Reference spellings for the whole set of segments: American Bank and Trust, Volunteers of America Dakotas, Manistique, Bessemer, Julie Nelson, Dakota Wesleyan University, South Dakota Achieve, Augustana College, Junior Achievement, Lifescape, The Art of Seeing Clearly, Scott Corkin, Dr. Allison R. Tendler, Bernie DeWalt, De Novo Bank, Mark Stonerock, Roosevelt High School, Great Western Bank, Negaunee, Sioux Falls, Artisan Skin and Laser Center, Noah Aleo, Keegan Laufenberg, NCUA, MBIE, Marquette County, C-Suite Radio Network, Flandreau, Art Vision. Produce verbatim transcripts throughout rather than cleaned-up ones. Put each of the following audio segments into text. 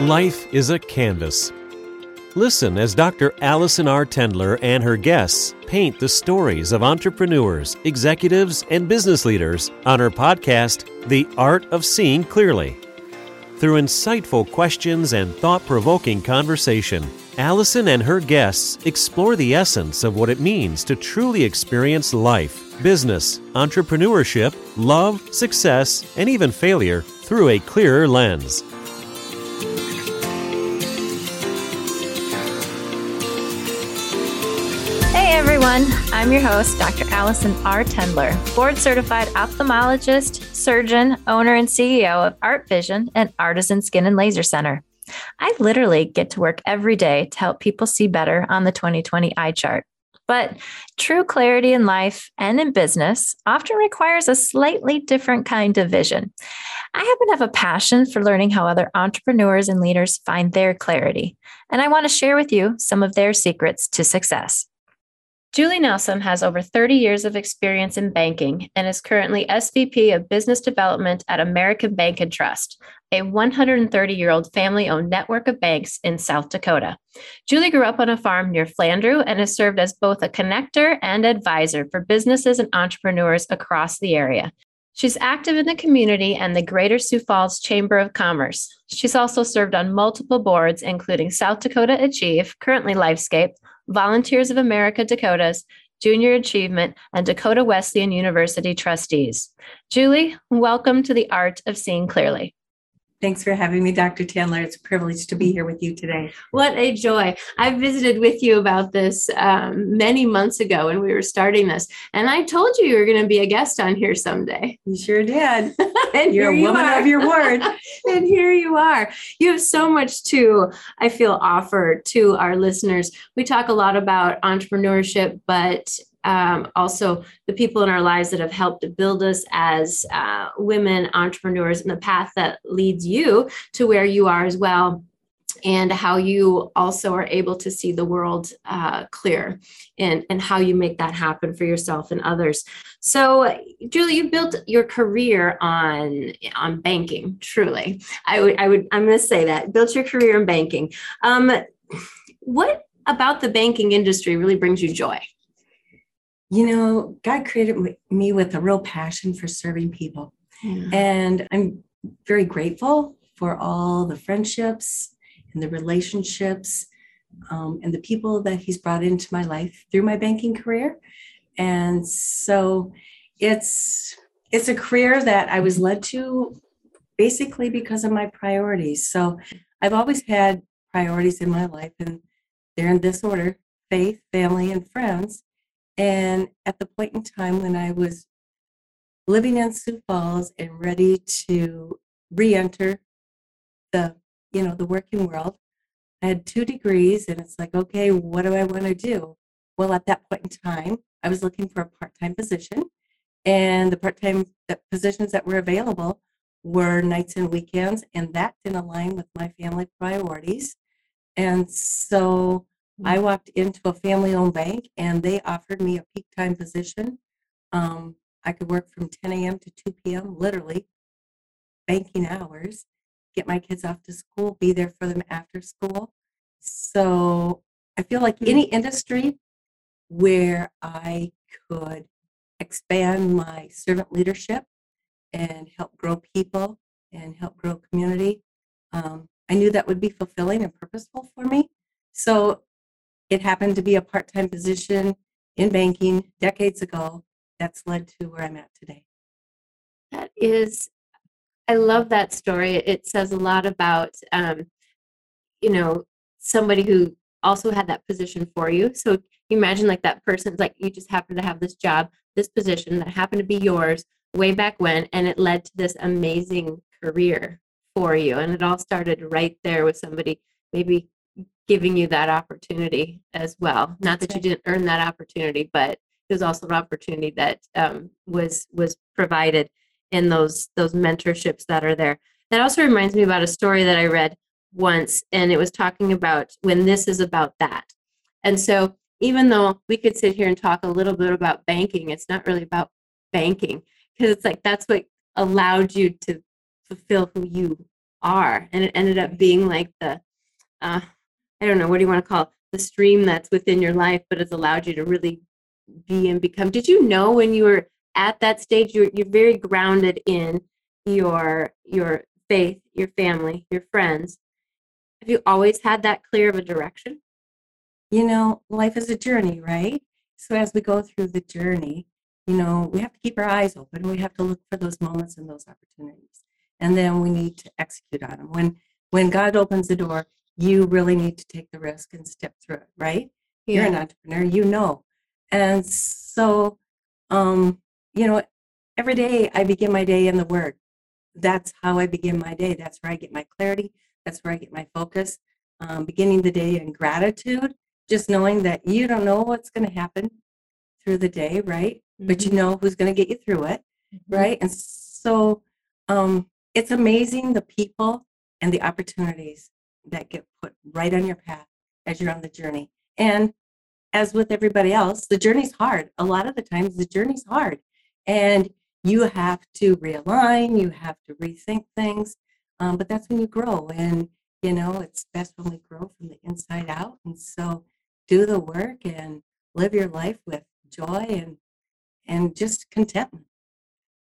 Life is a canvas. Listen as Doctor Allison R. Tendler and her guests paint the stories of entrepreneurs, executives, and business leaders on her podcast, The Art of Seeing Clearly. Through insightful questions and thought-provoking conversation, Allison and her guests explore the essence of what it means to truly experience life, business, entrepreneurship, love, success, and even failure through a clearer lens. I'm your host, Doctor Allison R. Tendler, board-certified ophthalmologist, surgeon, owner, and C E O of Art Vision and Artisan Skin and Laser Center. I literally get to work every day to help people see better on the twenty twenty eye chart. But true clarity in life and in business often requires a slightly different kind of vision. I happen to have a passion for learning how other entrepreneurs and leaders find their clarity, and I want to share with you some of their secrets to success. Julie Nelson has over thirty years of experience in banking and is currently S V P of Business Development at American Bank and Trust, a one hundred thirty-year-old family-owned network of banks in South Dakota. Julie grew up on a farm near Flandreau and has served as both a connector and advisor for businesses and entrepreneurs across the area. She's active in the community and the Greater Sioux Falls Chamber of Commerce. She's also served on multiple boards, including South Dakota Achieve, currently Lifescape, Volunteers of America Dakotas, Junior Achievement, and Dakota Wesleyan University trustees. Julie, welcome to The Art of Seeing Clearly. Thanks for having me, Doctor Tendler. It's a privilege to be here with you today. What a joy. I visited with you about this um, many months ago when we were starting this, and I told you you were going to be a guest on here someday. You sure did. And you're a woman you of your word. And here you are. You have so much to, I feel, offer to our listeners. We talk a lot about entrepreneurship, but Um, also the people in our lives that have helped build us as uh, women entrepreneurs, and the path that leads you to where you are as well, and how you also are able to see the world uh, clear and, and how you make that happen for yourself and others. So, Julie, you built your career on on banking, truly. I would, I would, I'm going to say that. Built your career in banking. Um, what about the banking industry really brings you joy? You know, God created me with a real passion for serving people. Yeah. And I'm very grateful for all the friendships and the relationships um, and the people that he's brought into my life through my banking career. And so it's it's a career that I was led to basically because of my priorities. So I've always had priorities in my life, and they're in this order: faith, family, and friends. And at the point in time when I was living in Sioux Falls and ready to re-enter the, you know, the working world, I had two degrees, and it's like, okay, what do I want to do? Well, at that point in time, I was looking for a part-time position, and the part-time positions that were available were nights and weekends, and that didn't align with my family priorities. And so I walked into a family-owned bank, and they offered me a peak time position. Um, I could work from ten a.m. to two p.m., literally, banking hours, get my kids off to school, be there for them after school. So I feel like any industry where I could expand my servant leadership and help grow people and help grow community. Um, I knew that would be fulfilling and purposeful for me. So it happened to be a part-time position in banking decades ago that's led to where I'm at today. That is, I love that story. It says a lot about, um, you know, somebody who also had that position for you. So you imagine like that person's like, you just happen to have this job, this position that happened to be yours way back when, and it led to this amazing career for you. And it all started right there with somebody maybe giving you that opportunity as well. Not that you didn't earn that opportunity, but it was also an opportunity that um, was was provided in those those mentorships that are there. That also reminds me about a story that I read once, and it was talking about when this is about that. And so even though we could sit here and talk a little bit about banking, it's not really about banking, because it's like that's what allowed you to fulfill who you are. And it ended up being like the, uh, I don't know, what do you want to call it? The stream that's within your life, but it's allowed you to really be and become. Did you know when you were at that stage, you're, you're very grounded in your, your faith, your family, your friends? Have you always had that clear of a direction? You know, life is a journey, right? So as we go through the journey, you know, we have to keep our eyes open. We have to look for those moments and those opportunities. And then we need to execute on them. When when God opens the door, you really need to take the risk and step through it, right? Yeah. You're an entrepreneur, you know. And so, um, you know, every day I begin my day in the Word. That's how I begin my day. That's where I get my clarity. That's where I get my focus. Um, beginning the day in gratitude, just knowing that you don't know what's going to happen through the day, right? Mm-hmm. But you know who's going to get you through it, mm-hmm. right? And so um, it's amazing the people and the opportunities that get put right on your path as you're on the journey. And as with everybody else, the journey's hard. A lot of the times the journey's hard. And you have to realign, you have to rethink things. Um, but that's when you grow, and you know it's best when we grow from the inside out. And so, do the work and live your life with joy and and just contentment.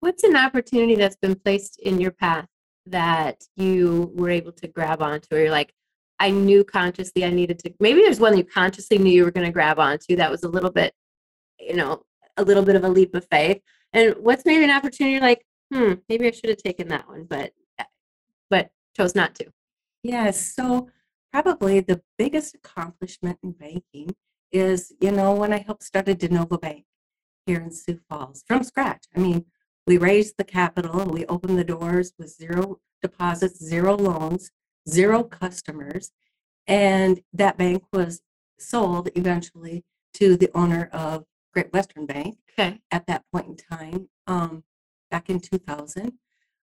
What's an opportunity that's been placed in your path that you were able to grab onto, or you're like, I knew consciously I needed to? Maybe there's one you consciously knew you were going to grab onto that was a little bit, you know, a little bit of a leap of faith. And what's maybe an opportunity you're like, hmm, maybe I should have taken that one, but. but chose not to. Yes, so probably the biggest accomplishment in banking is, you know, when I helped start a De Novo Bank here in Sioux Falls from scratch. I mean, we raised the capital, we opened the doors with zero deposits, zero loans, zero customers, and that bank was sold eventually to the owner of Great Western Bank okay. at that point in time, um, back in two thousand.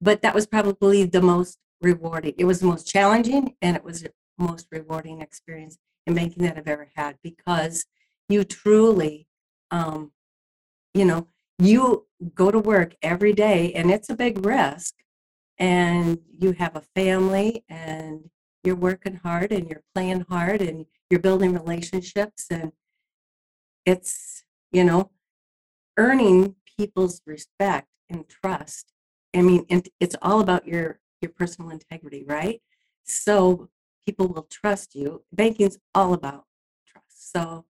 But that was probably the most rewarding. It was the most challenging, and it was the most rewarding experience in banking that I've ever had, because you truly, um, you know, you go to work every day, and it's a big risk, and you have a family, and you're working hard, and you're playing hard, and you're building relationships, and it's, you know, earning people's respect and trust. I mean, it's all about your, your personal integrity, right? So people will trust you. Banking's all about trust. So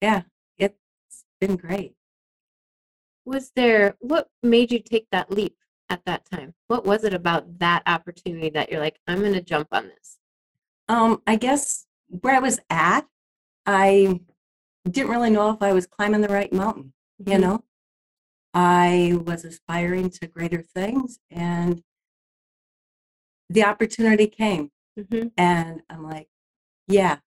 yeah, it's been great. Was there, what made you take that leap at that time? What was it about that opportunity that you're like, I'm going to jump on this? Um, I guess where I was at, I didn't really know if I was climbing the right mountain, mm-hmm. you know? I was aspiring to greater things, and the opportunity came, mm-hmm. and I'm like, yeah,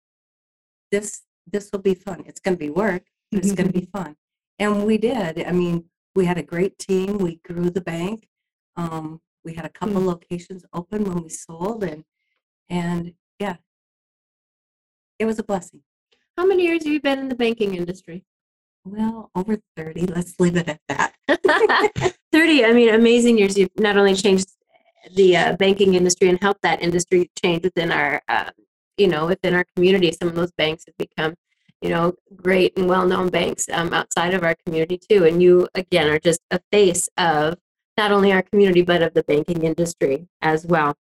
this this will be fun. It's going to be work, but it's going to be fun. And we did. I mean, we had a great team. We grew the bank. Um, we had a couple mm-hmm. locations open when we sold, and and yeah, it was a blessing. How many years have you been in the banking industry? Well, over thirty. Let's leave it at that. thirty. I mean, amazing years. You've not only changed the uh, banking industry and helped that industry change within our, uh, you know, within our community. Some of those banks have become, you know, great and well-known banks um, outside of our community too. And you, again, are just a face of not only our community, but of the banking industry as well.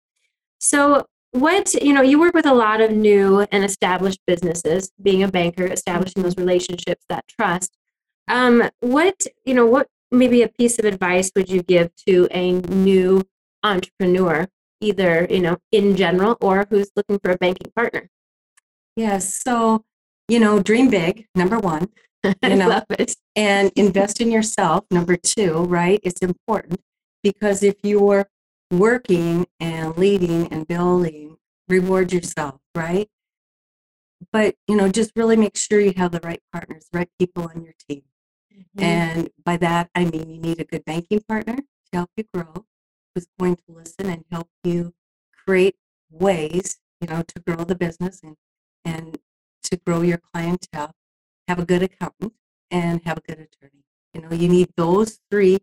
So what, you know, you work with a lot of new and established businesses, being a banker, establishing those relationships, that trust. Um, what, you know, what maybe a piece of advice would you give to a new entrepreneur, either, you know, in general, or who's looking for a banking partner? Yes. So, you know, dream big, number one. You know, I love it. And invest in yourself, number two, right? It's important, because if you're working and leading and building, reward yourself, right? But, you know, just really make sure you have the right partners, the right people on your team. Mm-hmm. And by that, I mean, you need a good banking partner to help you grow, who's going to listen and help you create ways, you know, to grow the business and, and to grow your clientele. Have a good accountant and have a good attorney. You know, you need those three,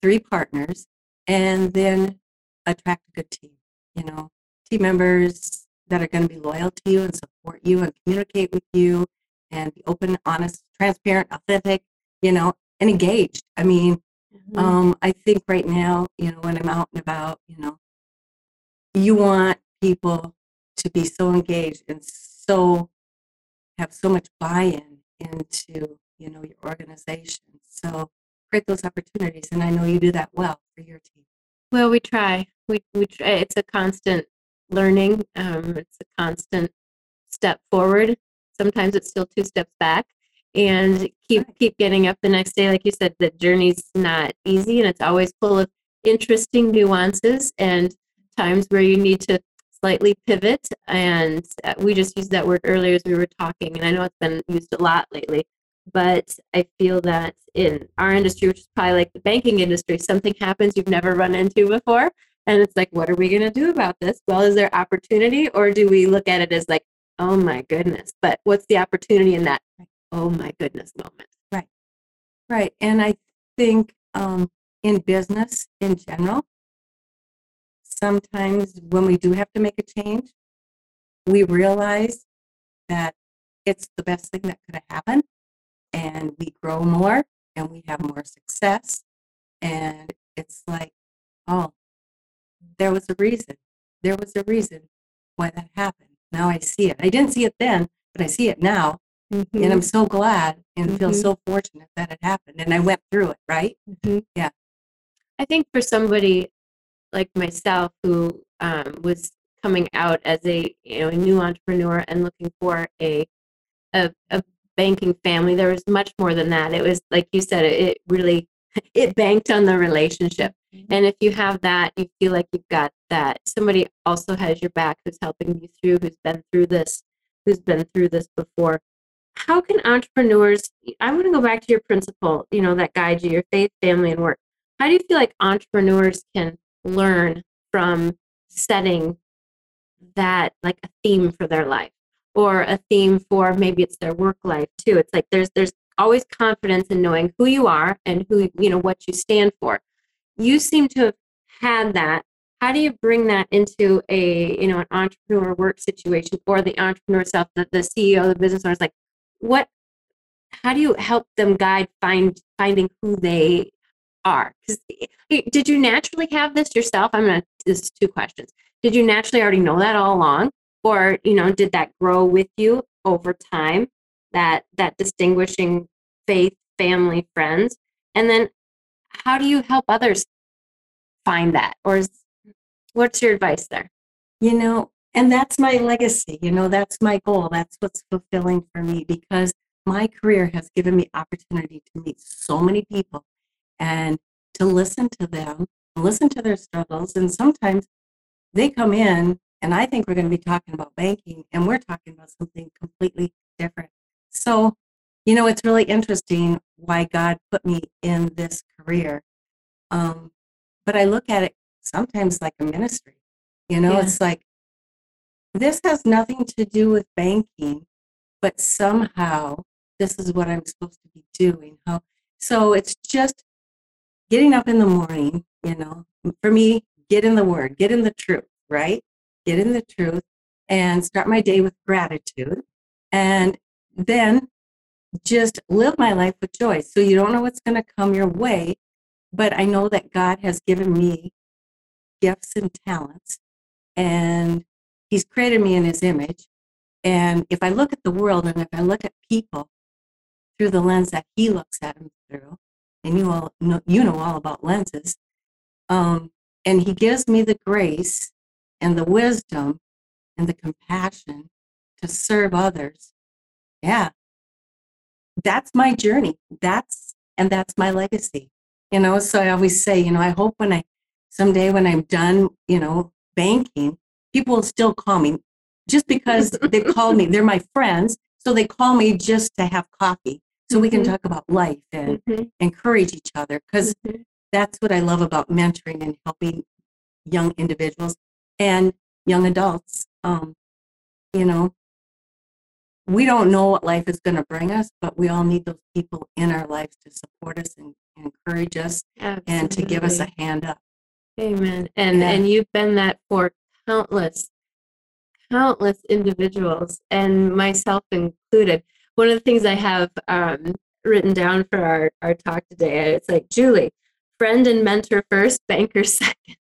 three partners, and then attract a good team, you know, team members that are going to be loyal to you and support you and communicate with you and be open, honest, transparent, authentic, you know, and engaged. I mean, mm-hmm. um, I think right now, you know, when I'm out and about, you know, you want people to be so engaged and so have so much buy-in into, you know, your organization. So create those opportunities, and I know you do that well for your team. Well, we try. We we try. It's a constant learning. Um, it's a constant step forward. Sometimes it's still two steps back, and keep right. keep getting up the next day. Like you said, the journey's not easy, and it's always full of interesting nuances and times where you need to slightly pivot. And we just used that word earlier as we were talking, and I know it's been used a lot lately. But I feel that in our industry, which is probably like the banking industry, something happens you've never run into before. And it's like, what are we going to do about this? Well, is there opportunity, or do we look at it as like, oh my goodness, but what's the opportunity in that? Oh my goodness moment. Right. Right. And I think um, in business in general, sometimes when we do have to make a change, we realize that it's the best thing that could have happened. And we grow more, and we have more success. And it's like, oh, there was a reason. There was a reason why that happened. Now I see it. I didn't see it then, but I see it now. Mm-hmm. And I'm so glad and mm-hmm. feel so fortunate that it happened. And I went through it, right? Mm-hmm. Yeah. I think for somebody like myself who um, was coming out as a, you know, a new entrepreneur and looking for a a, a banking family, there was much more than that. It was like you said, it, it really, it banked on the relationship. Mm-hmm. And if you have that, you feel like you've got that. Somebody also has your back, who's helping you through, who's been through this, who's been through this before. How can entrepreneurs, I want to go back to your principle, you know, that guides you, your faith, family, and work. How do you feel like entrepreneurs can learn from setting that, like a theme for their life? Or a theme for maybe it's their work life too. It's like there's there's always confidence in knowing who you are and who you know what you stand for. You seem to have had that. How do you bring that into a you know an entrepreneur work situation, or the entrepreneur self, the, the C E O, the business owner? It's like what? How do you help them guide find finding who they are? Because did you naturally have this yourself? I'm gonna. This is two questions. Did you naturally already know that all along? Or, you know, did that grow with you over time, that that distinguishing faith, family, friends? And then how do you help others find that? Or is, what's your advice there? You know, and that's my legacy. You know, that's my goal. That's what's fulfilling for me, because my career has given me opportunity to meet so many people and to listen to them, listen to their struggles. And sometimes they come in, and I think we're going to be talking about banking, and we're talking about something completely different. So, you know, it's really interesting why God put me in this career. Um, but I look at it sometimes like a ministry. You know, yeah. It's like, this has nothing to do with banking, but somehow this is what I'm supposed to be doing. How? So it's just getting up in the morning, you know, for me, get in the word, get in the truth, right? Get in the truth and start my day with gratitude, and then just live my life with joy. So you don't know what's going to come your way, But I know that God has given me gifts and talents, and he's created me in his image. And if I look at the world and if I look at people through the lens that he looks at them through, and you all know, you know all about lenses, um, and he gives me the grace and the wisdom and the compassion to serve others. Yeah, that's my journey. That's and that's my legacy. You know, so I always say, you know, I hope when I someday when I'm done, you know, banking, people will still call me just because they call me. They're my friends, so they call me just to have coffee, so we can mm-hmm. talk about life and mm-hmm. encourage each other. Because mm-hmm. that's what I love about mentoring and helping young individuals and young adults. Um, you know, we don't know what life is going to bring us, but we all need those people in our lives to support us and, and encourage us. Absolutely. And to give us a hand up. Amen. And yeah. and you've been that for countless, countless individuals, and myself included. One of the things I have um, written down for our, our talk today, it's like, Julie, friend and mentor first, banker second.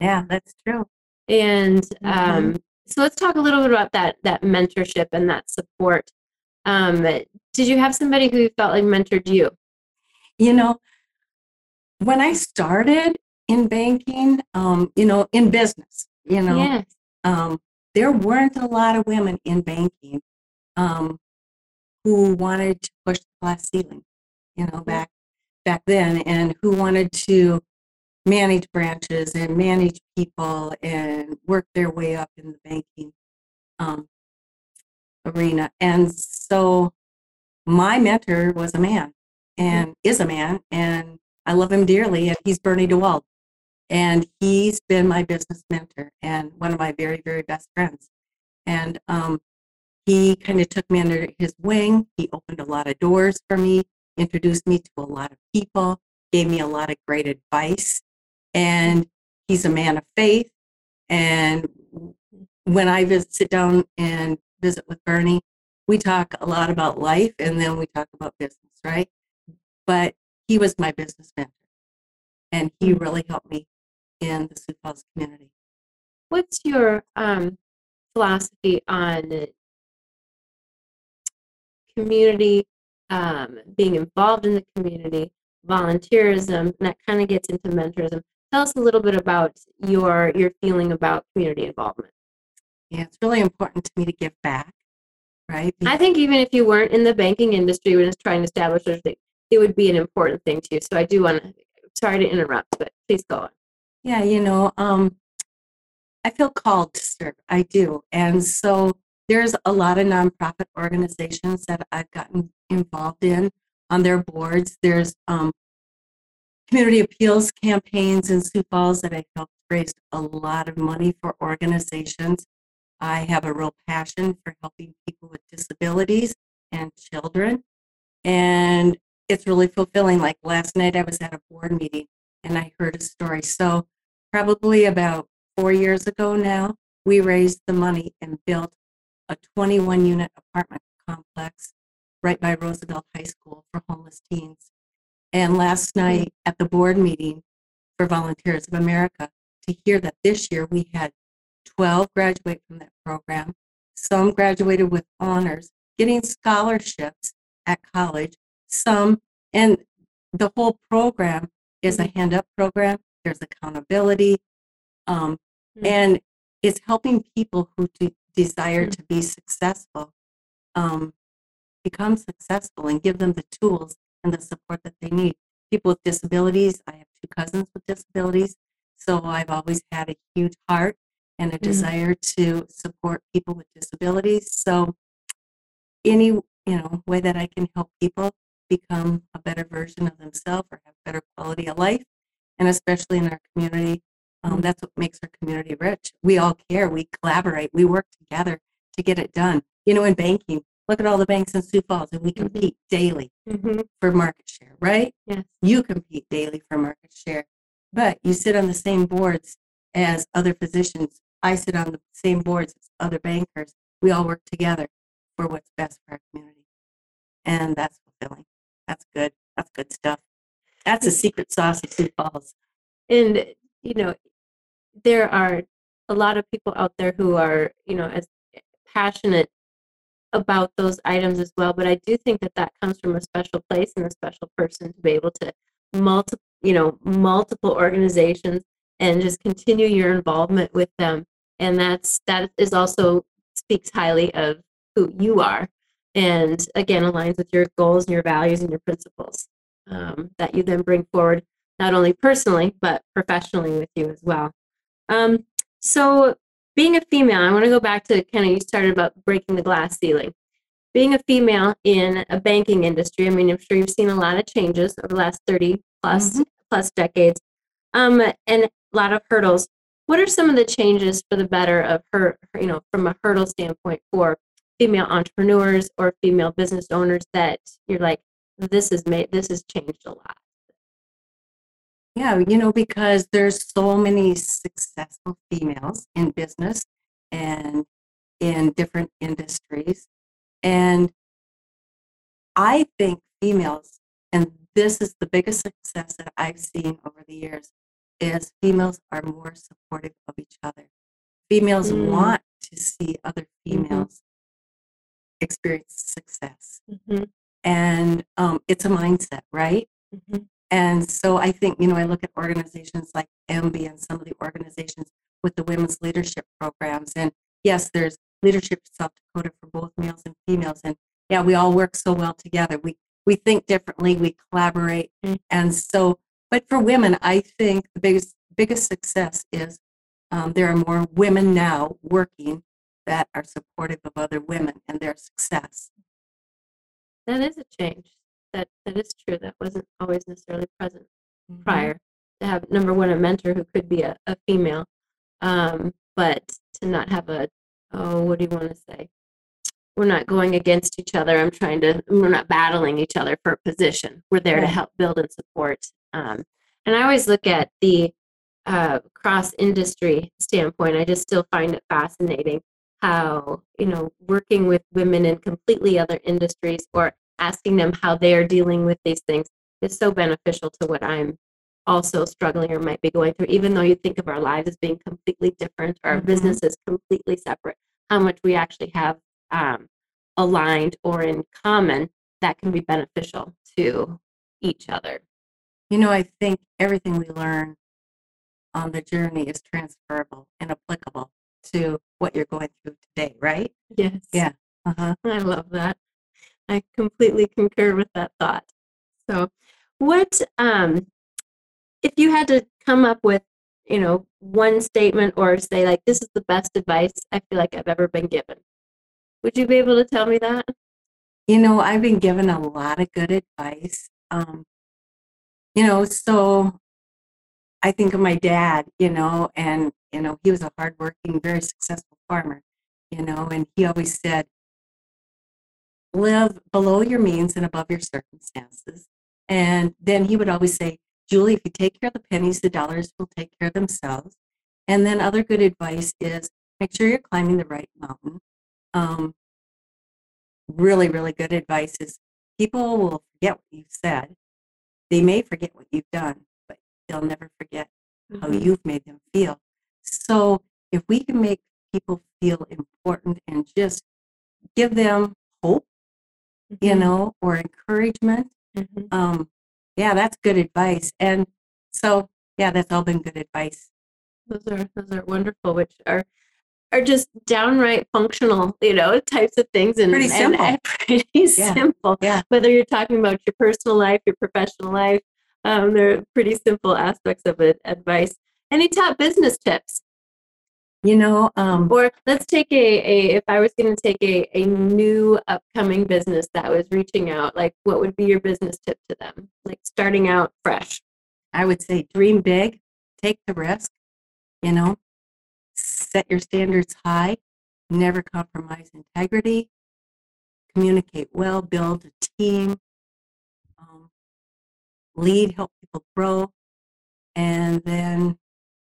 Yeah, that's true. And um, mm-hmm. so let's talk a little bit about that that mentorship and that support. Um, did you have somebody who you felt like mentored you? You know, when I started in banking, um, you know, in business, you know, yes. um, there weren't a lot of women in banking um, who wanted to push the glass ceiling, you know, back back then, and who wanted to manage branches and manage people and work their way up in the banking um, arena. And so my mentor was a man and mm-hmm. is a man, and I love him dearly, and he's Bernie DeWalt. And he's been my business mentor and one of my very, very best friends. And um, he kind of took me under his wing. He opened a lot of doors for me, introduced me to a lot of people, gave me a lot of great advice. And he's a man of faith. And when I visit, sit down and visit with Bernie, we talk a lot about life, and then we talk about business, right? But he was my business mentor, and he really helped me in the Sioux Falls community. What's your um, philosophy on community, um, being involved in the community, volunteerism, and that kind of gets into mentorism? Tell us a little bit about your your feeling about community involvement. Yeah, it's really important to me to give back, right? Because I think even if you weren't in the banking industry, when it's trying to establish those things, it would be an important thing to you. So I do want to, sorry to interrupt, but please go on. Yeah, you know, um, I feel called to serve. I do. And so there's a lot of nonprofit organizations that I've gotten involved in on their boards. There's um, community appeals campaigns in Sioux Falls that I helped raise a lot of money for organizations. I have a real passion for helping people with disabilities and children. And it's really fulfilling. Like last night I was at a board meeting and I heard a story. So probably about four years ago now, we raised the money and built a twenty-one unit apartment complex right by Roosevelt High School for homeless teens. And last night at the board meeting for Volunteers of America, to hear that this year we had twelve graduate from that program. Some graduated with honors, getting scholarships at college. Some, and the whole program is a hand up program. There's accountability, um, mm-hmm. and it's helping people who de- desire mm-hmm. to be successful um, become successful, and give them the tools and the support that they need. People with disabilities, I have two cousins with disabilities, so I've always had a huge heart and a mm-hmm. desire to support people with disabilities. So any you know way that I can help people become a better version of themselves or have better quality of life, and especially in our community, um, that's what makes our community rich. We all care, we collaborate, we work together to get it done. You know, in banking, look at all the banks in Sioux Falls, and we compete daily mm-hmm. for market share, right? Yes. You compete daily for market share, but you sit on the same boards as other physicians. I sit on the same boards as other bankers. We all work together for what's best for our community, and that's fulfilling. That's good. That's good stuff. that's a secret sauce of Sioux Falls. And, you know, there are a lot of people out there who are, you know, as passionate about those items as well. But I do think that that comes from a special place and a special person to be able to multiple, you know, multiple organizations and just continue your involvement with them. And that's, that is also speaks highly of who you are. And again, aligns with your goals and your values and your principles um, that you then bring forward, not only personally, but professionally with you as well. Um, so being a female, I want to go back to kind of, you started about breaking the glass ceiling. Being a female in a banking industry, I mean, I'm sure you've seen a lot of changes over the last thirty plus, mm-hmm. plus decades, um, and a lot of hurdles. What are some of the changes for the better of her, you know, from a hurdle standpoint for female entrepreneurs or female business owners that you're like, this is made, this has changed a lot? Yeah, you know, because there's so many successful females in business and in different industries. And I think females, and this is the biggest success that I've seen over the years, is females are more supportive of each other. Females mm. want to see other females mm-hmm. experience success. Mm-hmm. And um, it's a mindset, right? Mm-hmm. And so I think, you know, I look at organizations like M B I E and some of the organizations with the women's leadership programs. And yes, there's leadership in South Dakota for both males and females. And yeah, we all work so well together. We we think differently, we collaborate. Mm-hmm. And so, but for women, I think the biggest biggest success is um, there are more women now working that are supportive of other women and their success. That is a change. That that is true. That wasn't always necessarily present mm-hmm. prior to have, number one, a mentor who could be a, a female, um, but to not have a, oh, what do you want to say? We're not going against each other. I'm trying to, we're not battling each other for a position. We're there right. to help build and support. Um, and I always look at the uh, cross-industry standpoint. I just still find it fascinating how, you know, working with women in completely other industries or asking them how they are dealing with these things is so beneficial to what I'm also struggling or might be going through, even though you think of our lives as being completely different, our mm-hmm. businesses completely separate, how much we actually have um, aligned or in common that can be beneficial to each other. You know, I think everything we learn on the journey is transferable and applicable to what you're going through today, right? Yes. Yeah. Uh-huh. I love that. I completely concur with that thought. So what, um, if you had to come up with, you know, one statement or say like, this is the best advice I feel like I've ever been given. Would you be able to tell me that? You know, I've been given a lot of good advice. Um, you know, so I think of my dad, you know, and, you know, he was a hardworking, very successful farmer, you know, and he always said, live below your means and above your circumstances. And then he would always say, Julie, if you take care of the pennies, the dollars will take care of themselves. And then other good advice is make sure you're climbing the right mountain. Um, really, really good advice is people will forget what you've said. They may forget what you've done, but they'll never forget mm-hmm. how you've made them feel. So if we can make people feel important and just give them hope, mm-hmm. you know, or encouragement. Mm-hmm. Um, yeah, that's good advice. And so, yeah, that's all been good advice. Those are those are wonderful, which are are just downright functional, you know, types of things. And pretty simple. And, and pretty yeah. simple. Yeah. Whether you're talking about your personal life, your professional life, um, they're pretty simple aspects of it, advice. Any top business tips? You know, um, or let's take a, a if I was going to take a, a new upcoming business that was reaching out, like what would be your business tip to them? Like starting out fresh. I would say dream big, take the risk, you know, set your standards high, never compromise integrity, communicate well, build a team, um, lead, help people grow, and then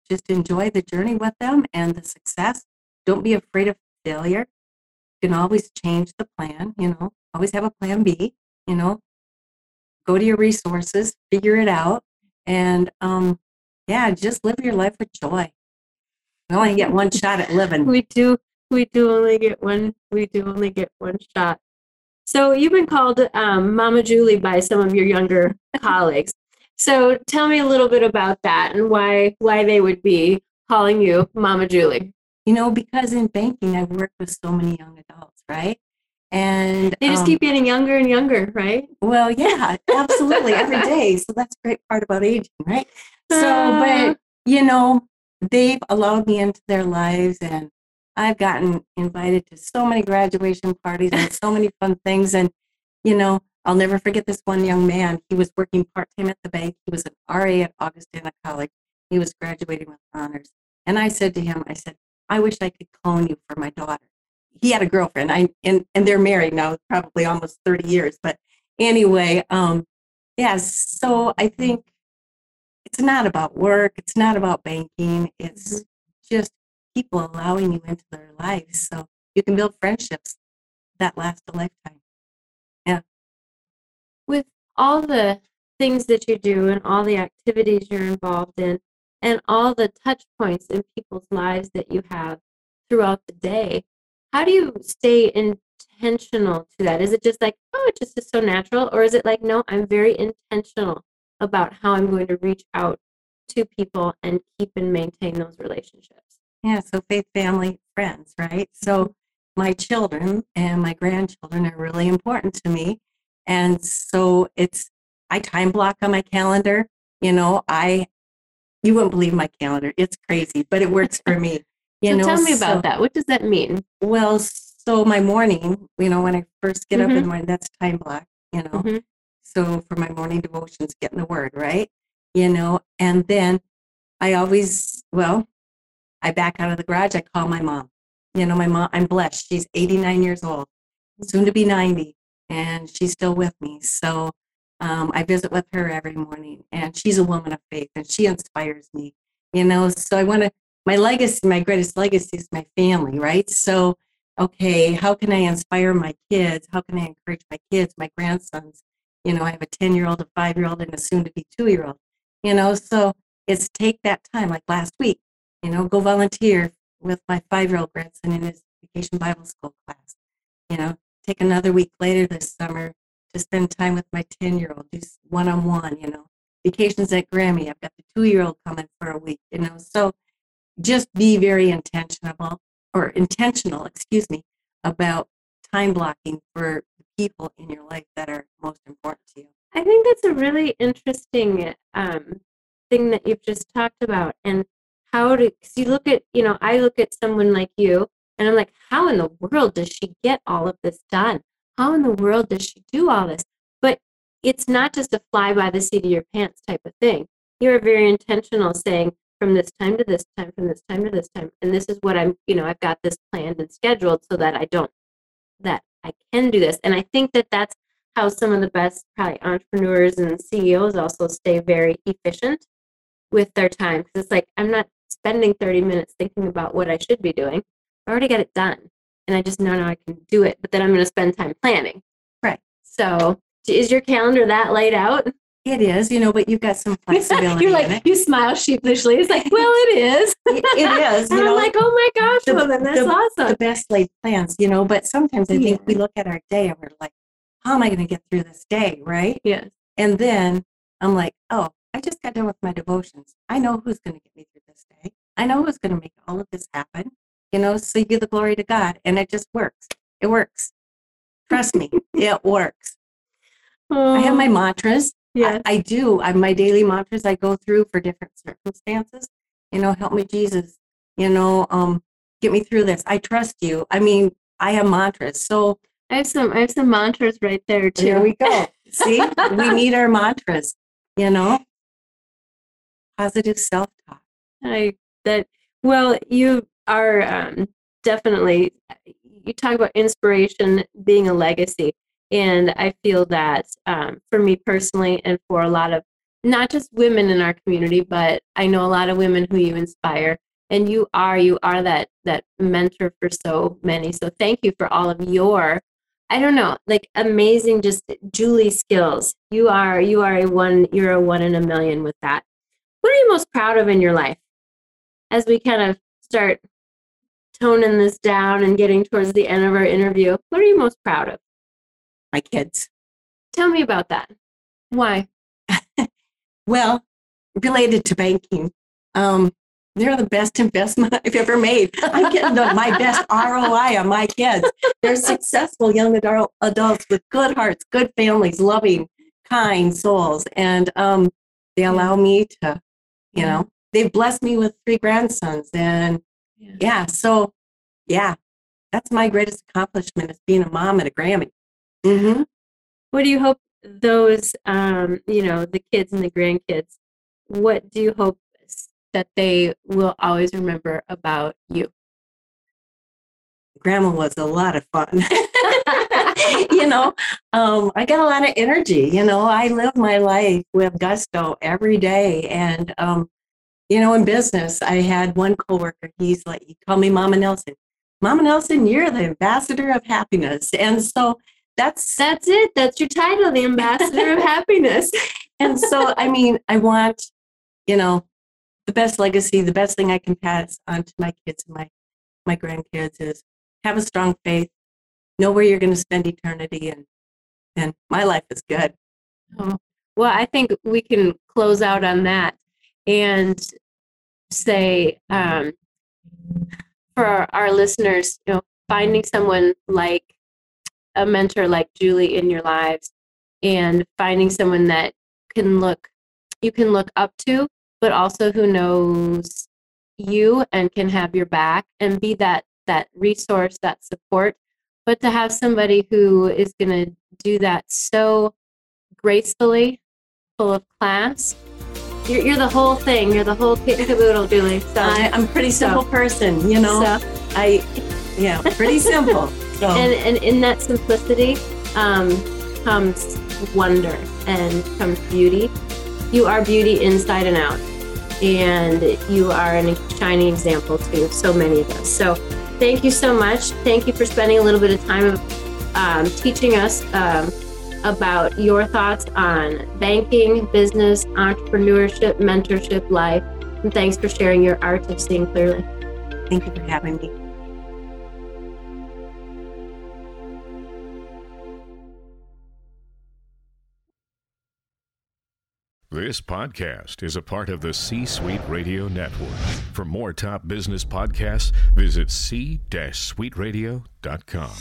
just enjoy the journey with them and the success. Don't be afraid of failure. You can always change the plan, you know, always have a plan B, you know, go to your resources, figure it out, and um, yeah, just live your life with joy. We only get one shot at living. We do. We do only get one. We do only get one shot. So you've been called um, Mama Julie by some of your younger colleagues. So tell me a little bit about that and why why they would be calling you Mama Julie. You know, because in banking, I've worked with so many young adults, right? And they just um, keep getting younger and younger, right? Well, yeah, absolutely. Every day. So that's a great part about aging, right? So, but, you know, they've allowed me into their lives, and I've gotten invited to so many graduation parties and so many fun things. And, you know, I'll never forget this one young man. He was working part-time at the bank. He was an R A at Augustana College. He was graduating with honors. And I said to him, I said, I wish I could clone you for my daughter. He had a girlfriend, I and, and they're married now, probably almost thirty years. But anyway, um, yeah, so I think it's not about work. It's not about banking. It's mm-hmm. just people allowing you into their lives so you can build friendships that last a lifetime. Yeah. With all the things that you do and all the activities you're involved in and all the touch points in people's lives that you have throughout the day, how do you stay intentional to that? Is it just like, oh, it just is so natural? Or is it like, no, I'm very intentional about how I'm going to reach out to people and keep and maintain those relationships? Yeah, so faith, family, friends, right? So my children and my grandchildren are really important to me. And so it's, I time block on my calendar. You know, I, you wouldn't believe my calendar. It's crazy, but it works for me. You so know, tell me so, about that. What does that mean? Well, so my morning, you know, when I first get mm-hmm. up in the morning, that's time block, you know. Mm-hmm. So for my morning devotions, getting the word, right? You know, and then I always, well, I back out of the garage. I call my mom. You know, my mom, I'm blessed. She's eighty-nine years old, soon to be ninety, and she's still with me. So um, I visit with her every morning, and she's a woman of faith, and she inspires me, you know. So I want to, my legacy, my greatest legacy is my family, right? So, okay, how can I inspire my kids? How can I encourage my kids, my grandsons? You know, I have a ten-year-old, a five-year-old, and a soon-to-be two-year-old, you know? So it's take that time, like last week, you know, go volunteer with my five-year-old grandson in his vacation Bible school class. You know, take another week later this summer to spend time with my ten-year-old, do one-on-one, you know. Vacations at Grammy, I've got the two-year-old coming for a week, you know, so just be very intentional or intentional, excuse me, about time blocking for the people in your life that are most important to you. I think that's a really interesting um, thing that you've just talked about, and how to, cause you look at, you know, I look at someone like you and I'm like, how in the world does she get all of this done? How in the world does she do all this? But it's not just a fly by the seat of your pants type of thing. You're very intentional, saying, from this time to this time, from this time to this time, and this is what I'm, you know, I've got this planned and scheduled so that I don't, that I can do this. And I think that that's how some of the best probably entrepreneurs and C E Os also stay very efficient with their time. Because it's like, I'm not spending thirty minutes thinking about what I should be doing. I already got it done. And I just know now I can do it, but then I'm going to spend time planning. Right. So is your calendar that laid out? It is, you know, but you've got some flexibility. You're like, in it. You smile sheepishly. It's like, well, it is. it, it is. You and know, I'm like, oh my gosh, the, well, then that's the, awesome. The best laid plans, you know, but sometimes I yeah. think we look at our day and we're like, how am I going to get through this day, right? Yeah. And then I'm like, oh, I just got done with my devotions. I know who's going to get me through this day. I know who's going to make all of this happen, you know, so you give the glory to God, and it just works. It works. Trust me, it works. Oh. I have my mantras. Yeah, I, I do. I, my daily mantras I go through for different circumstances. You know, help me, Jesus. You know, um, get me through this. I trust you. I mean, I have mantras. So I have some. I have some mantras right there too. There we go. See, we need our mantras. You know, positive self-talk. I that. Well, you are um, definitely. You talk about inspiration being a legacy. And I feel that um, for me personally, and for a lot of not just women in our community, but I know a lot of women who you inspire, and you are you are that that mentor for so many. So thank you for all of your I don't know, like amazing, just Julie skills. You are, you are a one, you're a one in a million with that. What are you most proud of in your life? As we kind of start toning this down and getting towards the end of our interview, what are you most proud of? My kids. Tell me about that. Why? Well, related to banking, um, they're the best investment I've ever made. I'm getting the, my best R O I on my kids. They're successful young adult, adults with good hearts, good families, loving, kind souls. And um, they allow me to, you know, they've blessed me with three grandsons. And yeah, yeah so yeah, that's my greatest accomplishment is being a mom and a Grammy. Mm-hmm. What do you hope those, um, you know, the kids and the grandkids, what do you hope that they will always remember about you? Grandma was a lot of fun. You know, um, I got a lot of energy. You know, I live my life with gusto every day. And, um, you know, in business, I had one coworker. He's like, he called me Mama Nelson. Mama Nelson, you're the ambassador of happiness. And so that's that's it. That's your title, the ambassador of happiness. And so, I mean, I want, you know, the best legacy, the best thing I can pass on to my kids and my, my grandkids is have a strong faith, know where you're going to spend eternity, and and my life is good. Oh, well, I think we can close out on that and say um, for our, our listeners, you know, finding someone like a mentor like Julie in your lives and finding someone that can look, you can look up to, but also who knows you and can have your back and be that, that resource, that support. But to have somebody who is going to do that so gracefully, full of class, you're, you're the whole thing. You're the whole kit caboodle, Julie. So I, I'm a pretty simple so, person, you know. So. I, yeah, pretty simple. So. And, and in that simplicity um, comes wonder and comes beauty. You are beauty inside and out. And you are a shining example to so many of us. So thank you so much. Thank you for spending a little bit of time um, teaching us um, about your thoughts on banking, business, entrepreneurship, mentorship, life. And thanks for sharing your art of seeing clearly. Thank you for having me. This podcast is a part of the C-Suite Radio Network. For more top business podcasts, visit c dash suite radio dot com.